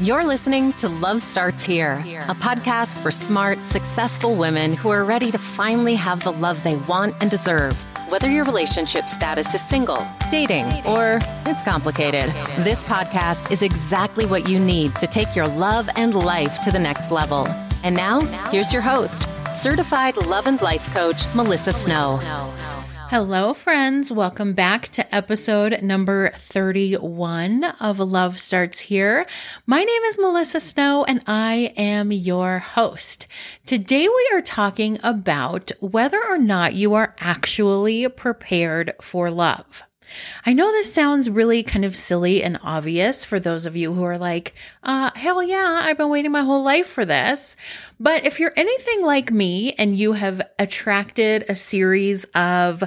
You're listening to Love Starts Here, a podcast for smart, successful women who are ready to finally have the love they want and deserve. Whether your relationship status is single, dating, or it's complicated, this podcast is exactly what you need to take your love and life to the next level. And now, here's your host, certified love and life coach, Melissa Snow. Hello, friends. Welcome back to episode number 31 of Love Starts Here. My name is Melissa Snow, and I am your host. Today, we are talking about whether or not you are actually prepared for love. I know this sounds really kind of silly and obvious for those of you who are like, hell yeah, I've been waiting my whole life for this. But if you're anything like me and you have attracted a series of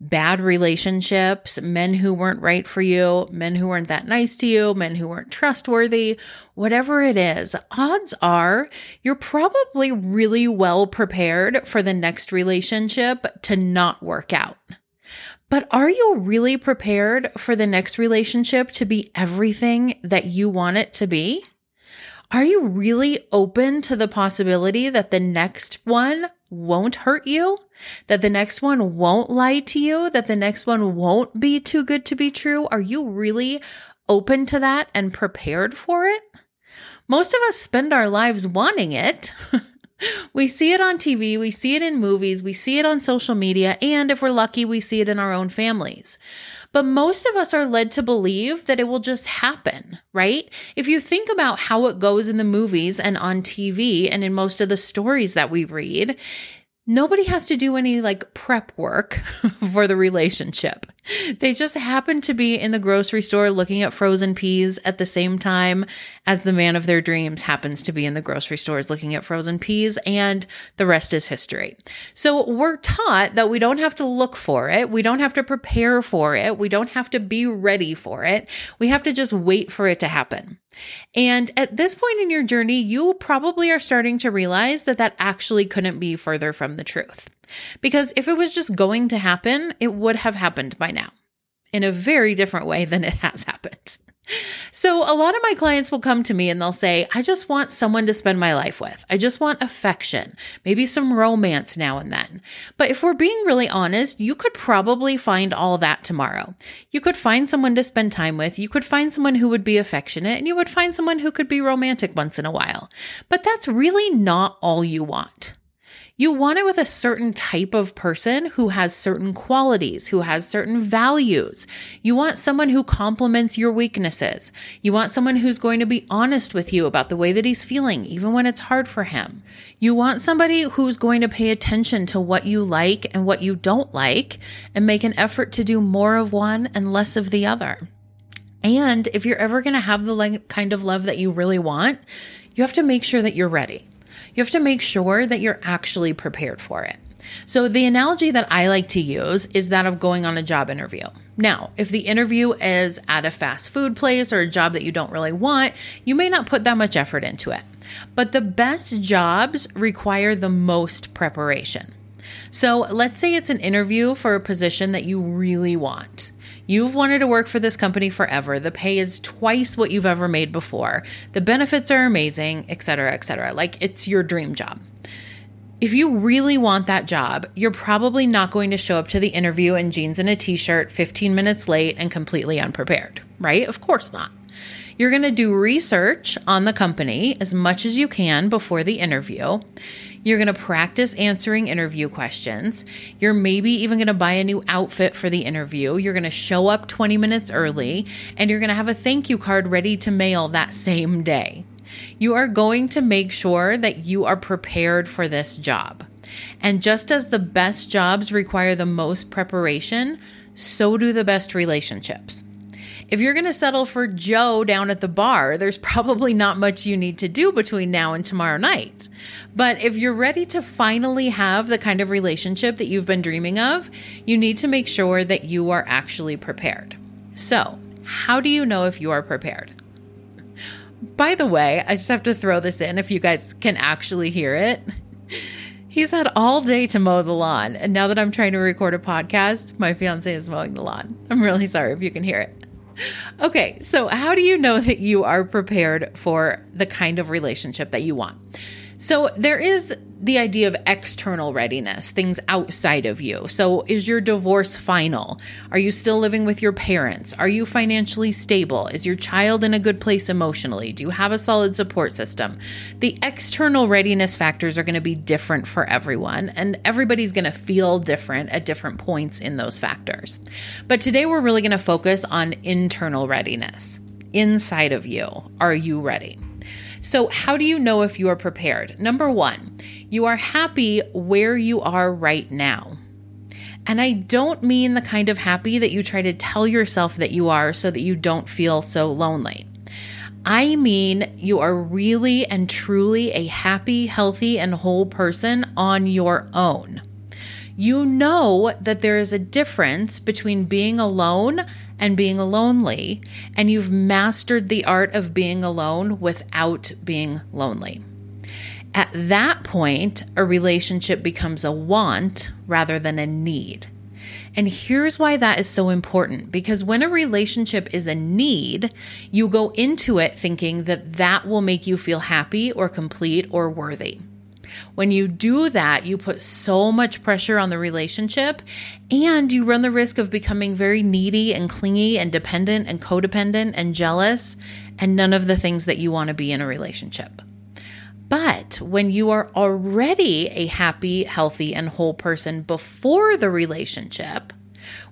bad relationships, men who weren't right for you, men who weren't that nice to you, men who weren't trustworthy, whatever it is, odds are you're probably really well prepared for the next relationship to not work out. But are you really prepared for the next relationship to be everything that you want it to be? Are you really open to the possibility that the next one won't hurt you, that the next one won't lie to you, that the next one won't be too good to be true? Are you really open to that and prepared for it? Most of us spend our lives wanting it. We see it on TV, we see it in movies, we see it on social media, and if we're lucky, we see it in our own families. But most of us are led to believe that it will just happen, right? If you think about how it goes in the movies and on TV and in most of the stories that we read, nobody has to do any prep work for the relationship. They just happen to be in the grocery store looking at frozen peas at the same time as the man of their dreams happens to be in the grocery stores looking at frozen peas, and the rest is history. So we're taught that we don't have to look for it. We don't have to prepare for it. We don't have to be ready for it. We have to just wait for it to happen. And at this point in your journey, you probably are starting to realize that that actually couldn't be further from the truth. Because if it was just going to happen, it would have happened by now in a very different way than it has happened. So a lot of my clients will come to me and they'll say, I just want someone to spend my life with. I just want affection, maybe some romance now and then. But if we're being really honest, you could probably find all that tomorrow. You could find someone to spend time with. You could find someone who would be affectionate, and you would find someone who could be romantic once in a while. But that's really not all you want. You want it with a certain type of person who has certain qualities, who has certain values. You want someone who compliments your weaknesses. You want someone who's going to be honest with you about the way that he's feeling, even when it's hard for him. You want somebody who's going to pay attention to what you like and what you don't like and make an effort to do more of one and less of the other. And if you're ever going to have the kind of love that you really want, you have to make sure that you're ready. You have to make sure that you're actually prepared for it. So the analogy that I like to use is that of going on a job interview. Now, if the interview is at a fast food place or a job that you don't really want, you may not put that much effort into it. But the best jobs require the most preparation. So let's say it's an interview for a position that you really want. You've wanted to work for this company forever. The pay is twice what you've ever made before. The benefits are amazing, et cetera, et cetera. It's your dream job. If you really want that job, you're probably not going to show up to the interview in jeans and a t-shirt, 15 minutes late and completely unprepared, right? Of course not. You're going to do research on the company as much as you can before the interview. You're going to practice answering interview questions. You're maybe even going to buy a new outfit for the interview. You're going to show up 20 minutes early, and you're going to have a thank you card ready to mail that same day. You are going to make sure that you are prepared for this job. And just as the best jobs require the most preparation, so do the best relationships. If you're going to settle for Joe down at the bar, there's probably not much you need to do between now and tomorrow night. But if you're ready to finally have the kind of relationship that you've been dreaming of, you need to make sure that you are actually prepared. So, how do you know if you are prepared? By the way, I just have to throw this in if you guys can actually hear it. He's had all day to mow the lawn. And now that I'm trying to record a podcast, my fiance is mowing the lawn. I'm really sorry if you can hear it. Okay, so how do you know that you are prepared for the kind of relationship that you want? So there is the idea of external readiness, things outside of you. So is your divorce final? Are you still living with your parents? Are you financially stable? Is your child in a good place emotionally? Do you have a solid support system? The external readiness factors are going to be different for everyone, and everybody's going to feel different at different points in those factors. But today we're really going to focus on internal readiness. Inside of you, are you ready? So how do you know if you are prepared? Number one, you are happy where you are right now. And I don't mean the kind of happy that you try to tell yourself that you are so that you don't feel so lonely. I mean, you are really and truly a happy, healthy, and whole person on your own. You know that there is a difference between being alone and being lonely, and you've mastered the art of being alone without being lonely. At that point, a relationship becomes a want rather than a need. And here's why that is so important, because when a relationship is a need, you go into it thinking that that will make you feel happy or complete or worthy. When you do that, you put so much pressure on the relationship and you run the risk of becoming very needy and clingy and dependent and codependent and jealous and none of the things that you want to be in a relationship. But when you are already a happy, healthy, and whole person before the relationship,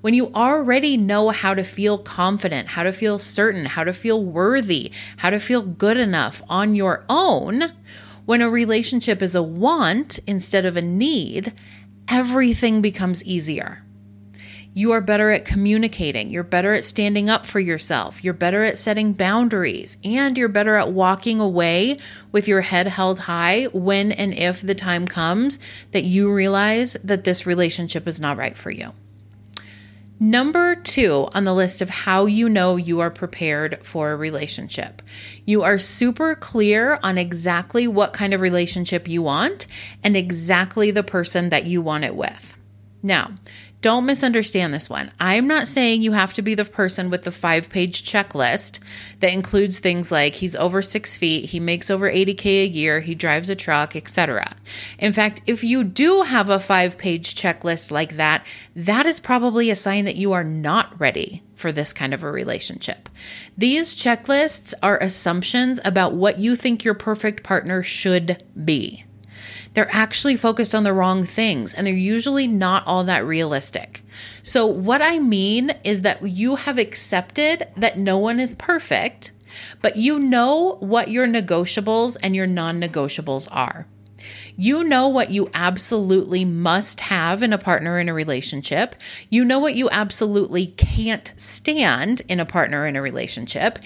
when you already know how to feel confident, how to feel certain, how to feel worthy, how to feel good enough on your own, when a relationship is a want instead of a need, everything becomes easier. You are better at communicating. You're better at standing up for yourself. You're better at setting boundaries, and you're better at walking away with your head held high when and if the time comes that you realize that this relationship is not right for you. Number two on the list of how you know you are prepared for a relationship. You are super clear on exactly what kind of relationship you want and exactly the person that you want it with. Now, don't misunderstand this one. I'm not saying you have to be the person with the 5-page checklist that includes things like he's over 6 feet, he makes over $80,000 a year, he drives a truck, etc. In fact, if you do have a 5-page checklist like that, that is probably a sign that you are not ready for this kind of a relationship. These checklists are assumptions about what you think your perfect partner should be. They're actually focused on the wrong things, and they're usually not all that realistic. So what I mean is that you have accepted that no one is perfect, but you know what your negotiables and your non-negotiables are. You know what you absolutely must have in a partner in a relationship. You know what you absolutely can't stand in a partner in a relationship.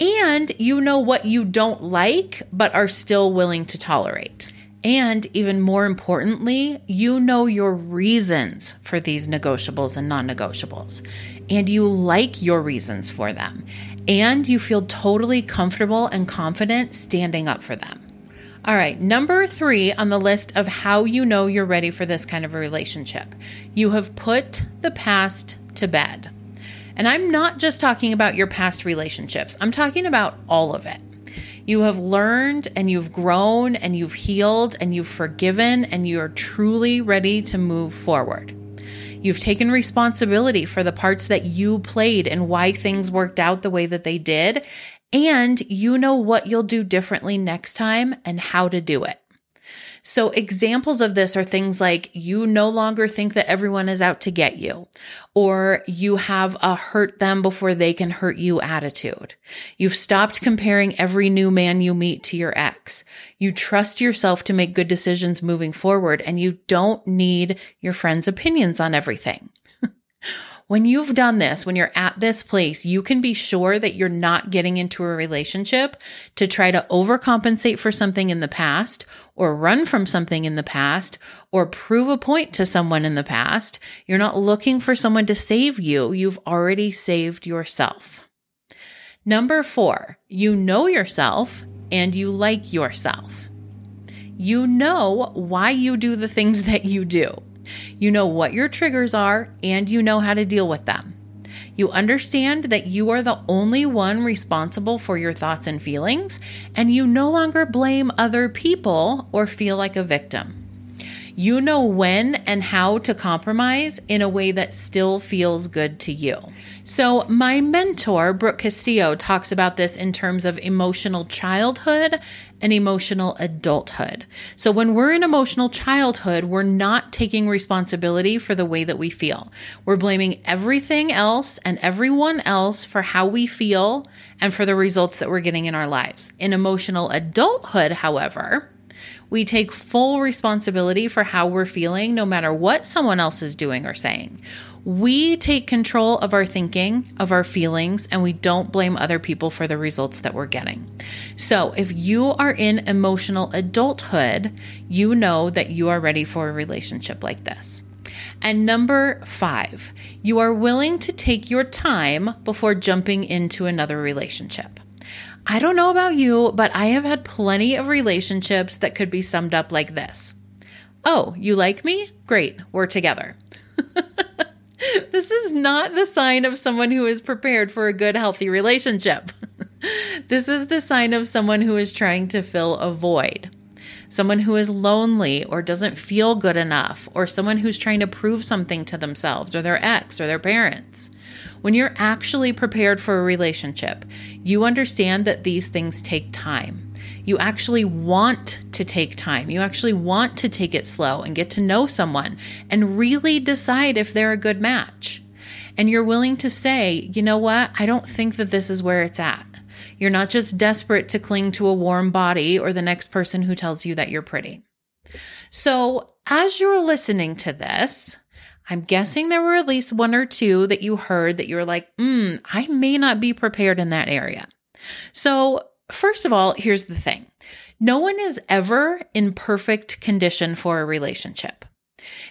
And you know what you don't like, but are still willing to tolerate. And even more importantly, you know your reasons for these negotiables and non-negotiables, and you like your reasons for them, and you feel totally comfortable and confident standing up for them. All right, number three on the list of how you know you're ready for this kind of a relationship. You have put the past to bed. And I'm not just talking about your past relationships. I'm talking about all of it. You have learned and you've grown and you've healed and you've forgiven and you are truly ready to move forward. You've taken responsibility for the parts that you played and why things worked out the way that they did, and you know what you'll do differently next time and how to do it. So examples of this are things like you no longer think that everyone is out to get you, or you have a hurt them before they can hurt you attitude. You've stopped comparing every new man you meet to your ex. You trust yourself to make good decisions moving forward, and you don't need your friends' opinions on everything. When you've done this, when you're at this place, you can be sure that you're not getting into a relationship to try to overcompensate for something in the past or run from something in the past or prove a point to someone in the past. You're not looking for someone to save you. You've already saved yourself. Number four, you know yourself and you like yourself. You know why you do the things that you do. You know what your triggers are, and you know how to deal with them. You understand that you are the only one responsible for your thoughts and feelings, and you no longer blame other people or feel like a victim. You know when and how to compromise in a way that still feels good to you. So my mentor, Brooke Castillo, talks about this in terms of emotional childhood and emotional adulthood. So when we're in emotional childhood, we're not taking responsibility for the way that we feel. We're blaming everything else and everyone else for how we feel and for the results that we're getting in our lives. In emotional adulthood, however, we take full responsibility for how we're feeling, no matter what someone else is doing or saying. We take control of our thinking, of our feelings, and we don't blame other people for the results that we're getting. So if you are in emotional adulthood, you know that you are ready for a relationship like this. And number 5, you are willing to take your time before jumping into another relationship. I don't know about you, but I have had plenty of relationships that could be summed up like this. Oh, you like me? Great, we're together. This is not the sign of someone who is prepared for a good, healthy relationship. This is the sign of someone who is trying to fill a void. Someone who is lonely or doesn't feel good enough, or someone who's trying to prove something to themselves or their ex or their parents. When you're actually prepared for a relationship, you understand that these things take time. You actually want to take time. You actually want to take it slow and get to know someone and really decide if they're a good match. And you're willing to say, you know what? I don't think that this is where it's at. You're not just desperate to cling to a warm body or the next person who tells you that you're pretty. So as you're listening to this, I'm guessing there were at least one or two that you heard that you were like, I may not be prepared in that area. So first of all, here's the thing. No one is ever in perfect condition for a relationship.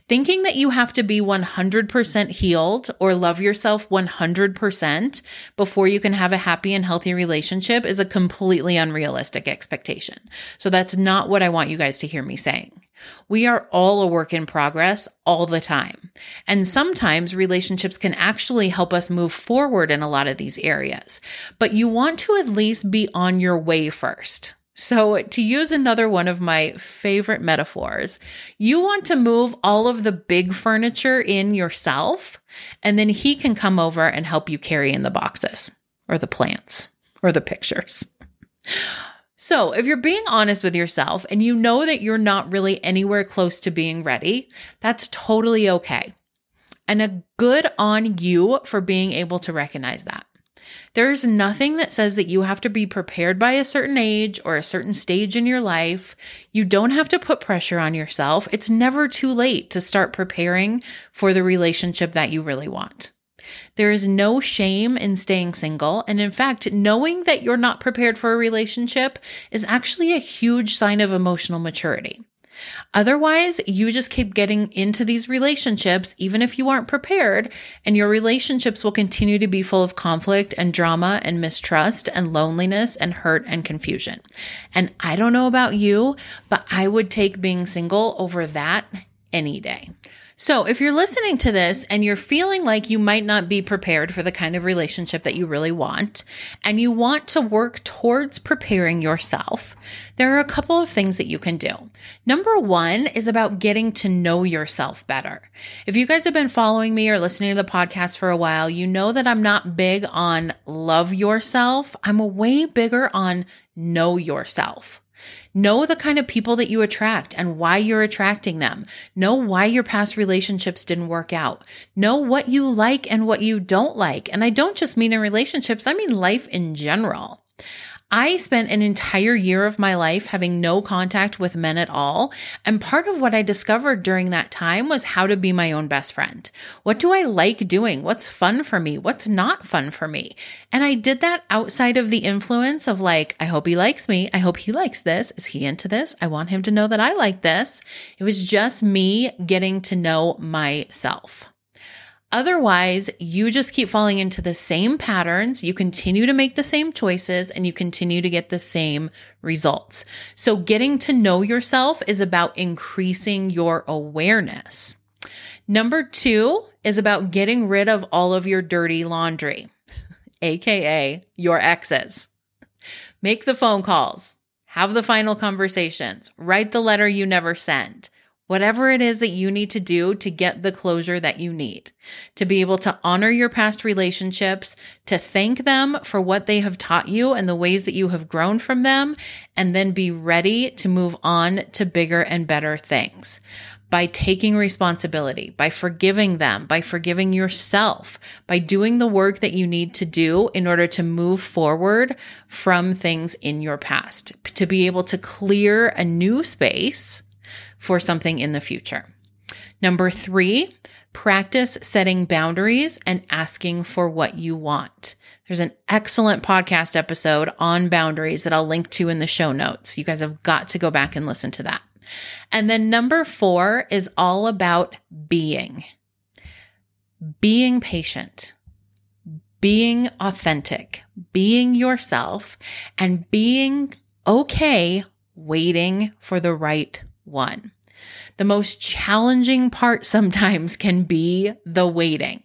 Thinking that you have to be 100% healed or love yourself 100% before you can have a happy and healthy relationship is a completely unrealistic expectation. So that's not what I want you guys to hear me saying. We are all a work in progress all the time. And sometimes relationships can actually help us move forward in a lot of these areas. But you want to at least be on your way first. So to use another one of my favorite metaphors, you want to move all of the big furniture in yourself, and then he can come over and help you carry in the boxes or the plants or the pictures. So if you're being honest with yourself and you know that you're not really anywhere close to being ready, that's totally okay. And a good on you for being able to recognize that. There's nothing that says that you have to be prepared by a certain age or a certain stage in your life. You don't have to put pressure on yourself. It's never too late to start preparing for the relationship that you really want. There is no shame in staying single. And in fact, knowing that you're not prepared for a relationship is actually a huge sign of emotional maturity. Otherwise, you just keep getting into these relationships, even if you aren't prepared, and your relationships will continue to be full of conflict and drama and mistrust and loneliness and hurt and confusion. And I don't know about you, but I would take being single over that any day. So if you're listening to this and you're feeling like you might not be prepared for the kind of relationship that you really want, and you want to work towards preparing yourself, there are a couple of things that you can do. Number 1 is about getting to know yourself better. If you guys have been following me or listening to the podcast for a while, you know that I'm not big on love yourself. I'm way bigger on know yourself. Know the kind of people that you attract and why you're attracting them. Know why your past relationships didn't work out. Know what you like and what you don't like. And I don't just mean in relationships, I mean life in general. I spent an entire year of my life having no contact with men at all. And part of what I discovered during that time was how to be my own best friend. What do I like doing? What's fun for me? What's not fun for me? And I did that outside of the influence of like, I hope he likes me. I hope he likes this. Is he into this? I want him to know that I like this. It was just me getting to know myself. Otherwise, you just keep falling into the same patterns, you continue to make the same choices, and you continue to get the same results. So getting to know yourself is about increasing your awareness. Number 2 is about getting rid of all of your dirty laundry, AKA your exes. Make the phone calls, have the final conversations, write the letter you never send, whatever it is that you need to do to get the closure that you need, to be able to honor your past relationships, to thank them for what they have taught you and the ways that you have grown from them, and then be ready to move on to bigger and better things. By taking responsibility, by forgiving them, by forgiving yourself, by doing the work that you need to do in order to move forward from things in your past, to be able to clear a new space for something in the future. Number 3, practice setting boundaries and asking for what you want. There's an excellent podcast episode on boundaries that I'll link to in the show notes. You guys have got to go back and listen to that. And then number 4 is all about being patient, being authentic, being yourself, and being okay waiting for the right one. The most challenging part sometimes can be the waiting.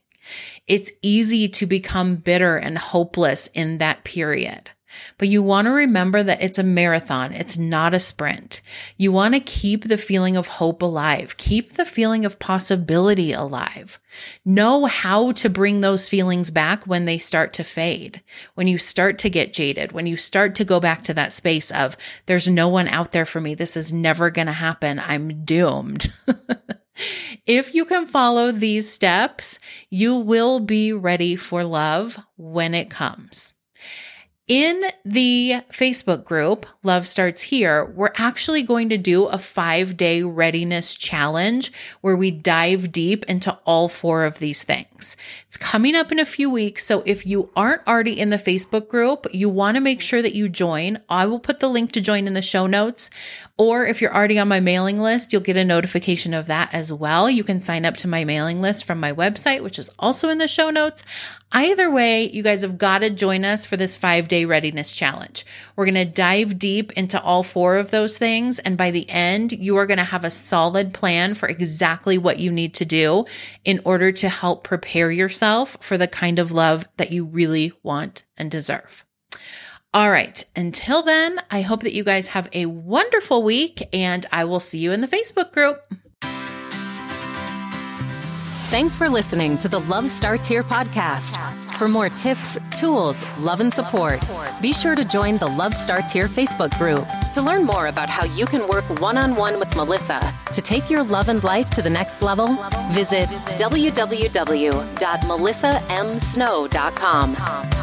It's easy to become bitter and hopeless in that period. But you want to remember that it's a marathon. It's not a sprint. You want to keep the feeling of hope alive. Keep the feeling of possibility alive. Know how to bring those feelings back when they start to fade, when you start to get jaded, when you start to go back to that space of, there's no one out there for me. This is never going to happen. I'm doomed. If you can follow these steps, you will be ready for love when it comes. In the Facebook group, Love Starts Here, we're actually going to do a 5-day readiness challenge where we dive deep into all 4 of these things. It's coming up in a few weeks, so if you aren't already in the Facebook group, you want to make sure that you join. I will put the link to join in the show notes, or if you're already on my mailing list, you'll get a notification of that as well. You can sign up to my mailing list from my website, which is also in the show notes. Either way, you guys have got to join us for this 5-day readiness challenge. We're going to dive deep into all 4 of those things. And by the end, you are going to have a solid plan for exactly what you need to do in order to help prepare yourself for the kind of love that you really want and deserve. All right. Until then, I hope that you guys have a wonderful week, and I will see you in the Facebook group. Thanks for listening to the Love Starts Here podcast. For more tips, tools, love, and support, be sure to join the Love Starts Here Facebook group. To learn more about how you can work one-on-one with Melissa to take your love and life to the next level, visit www.melissamsnow.com.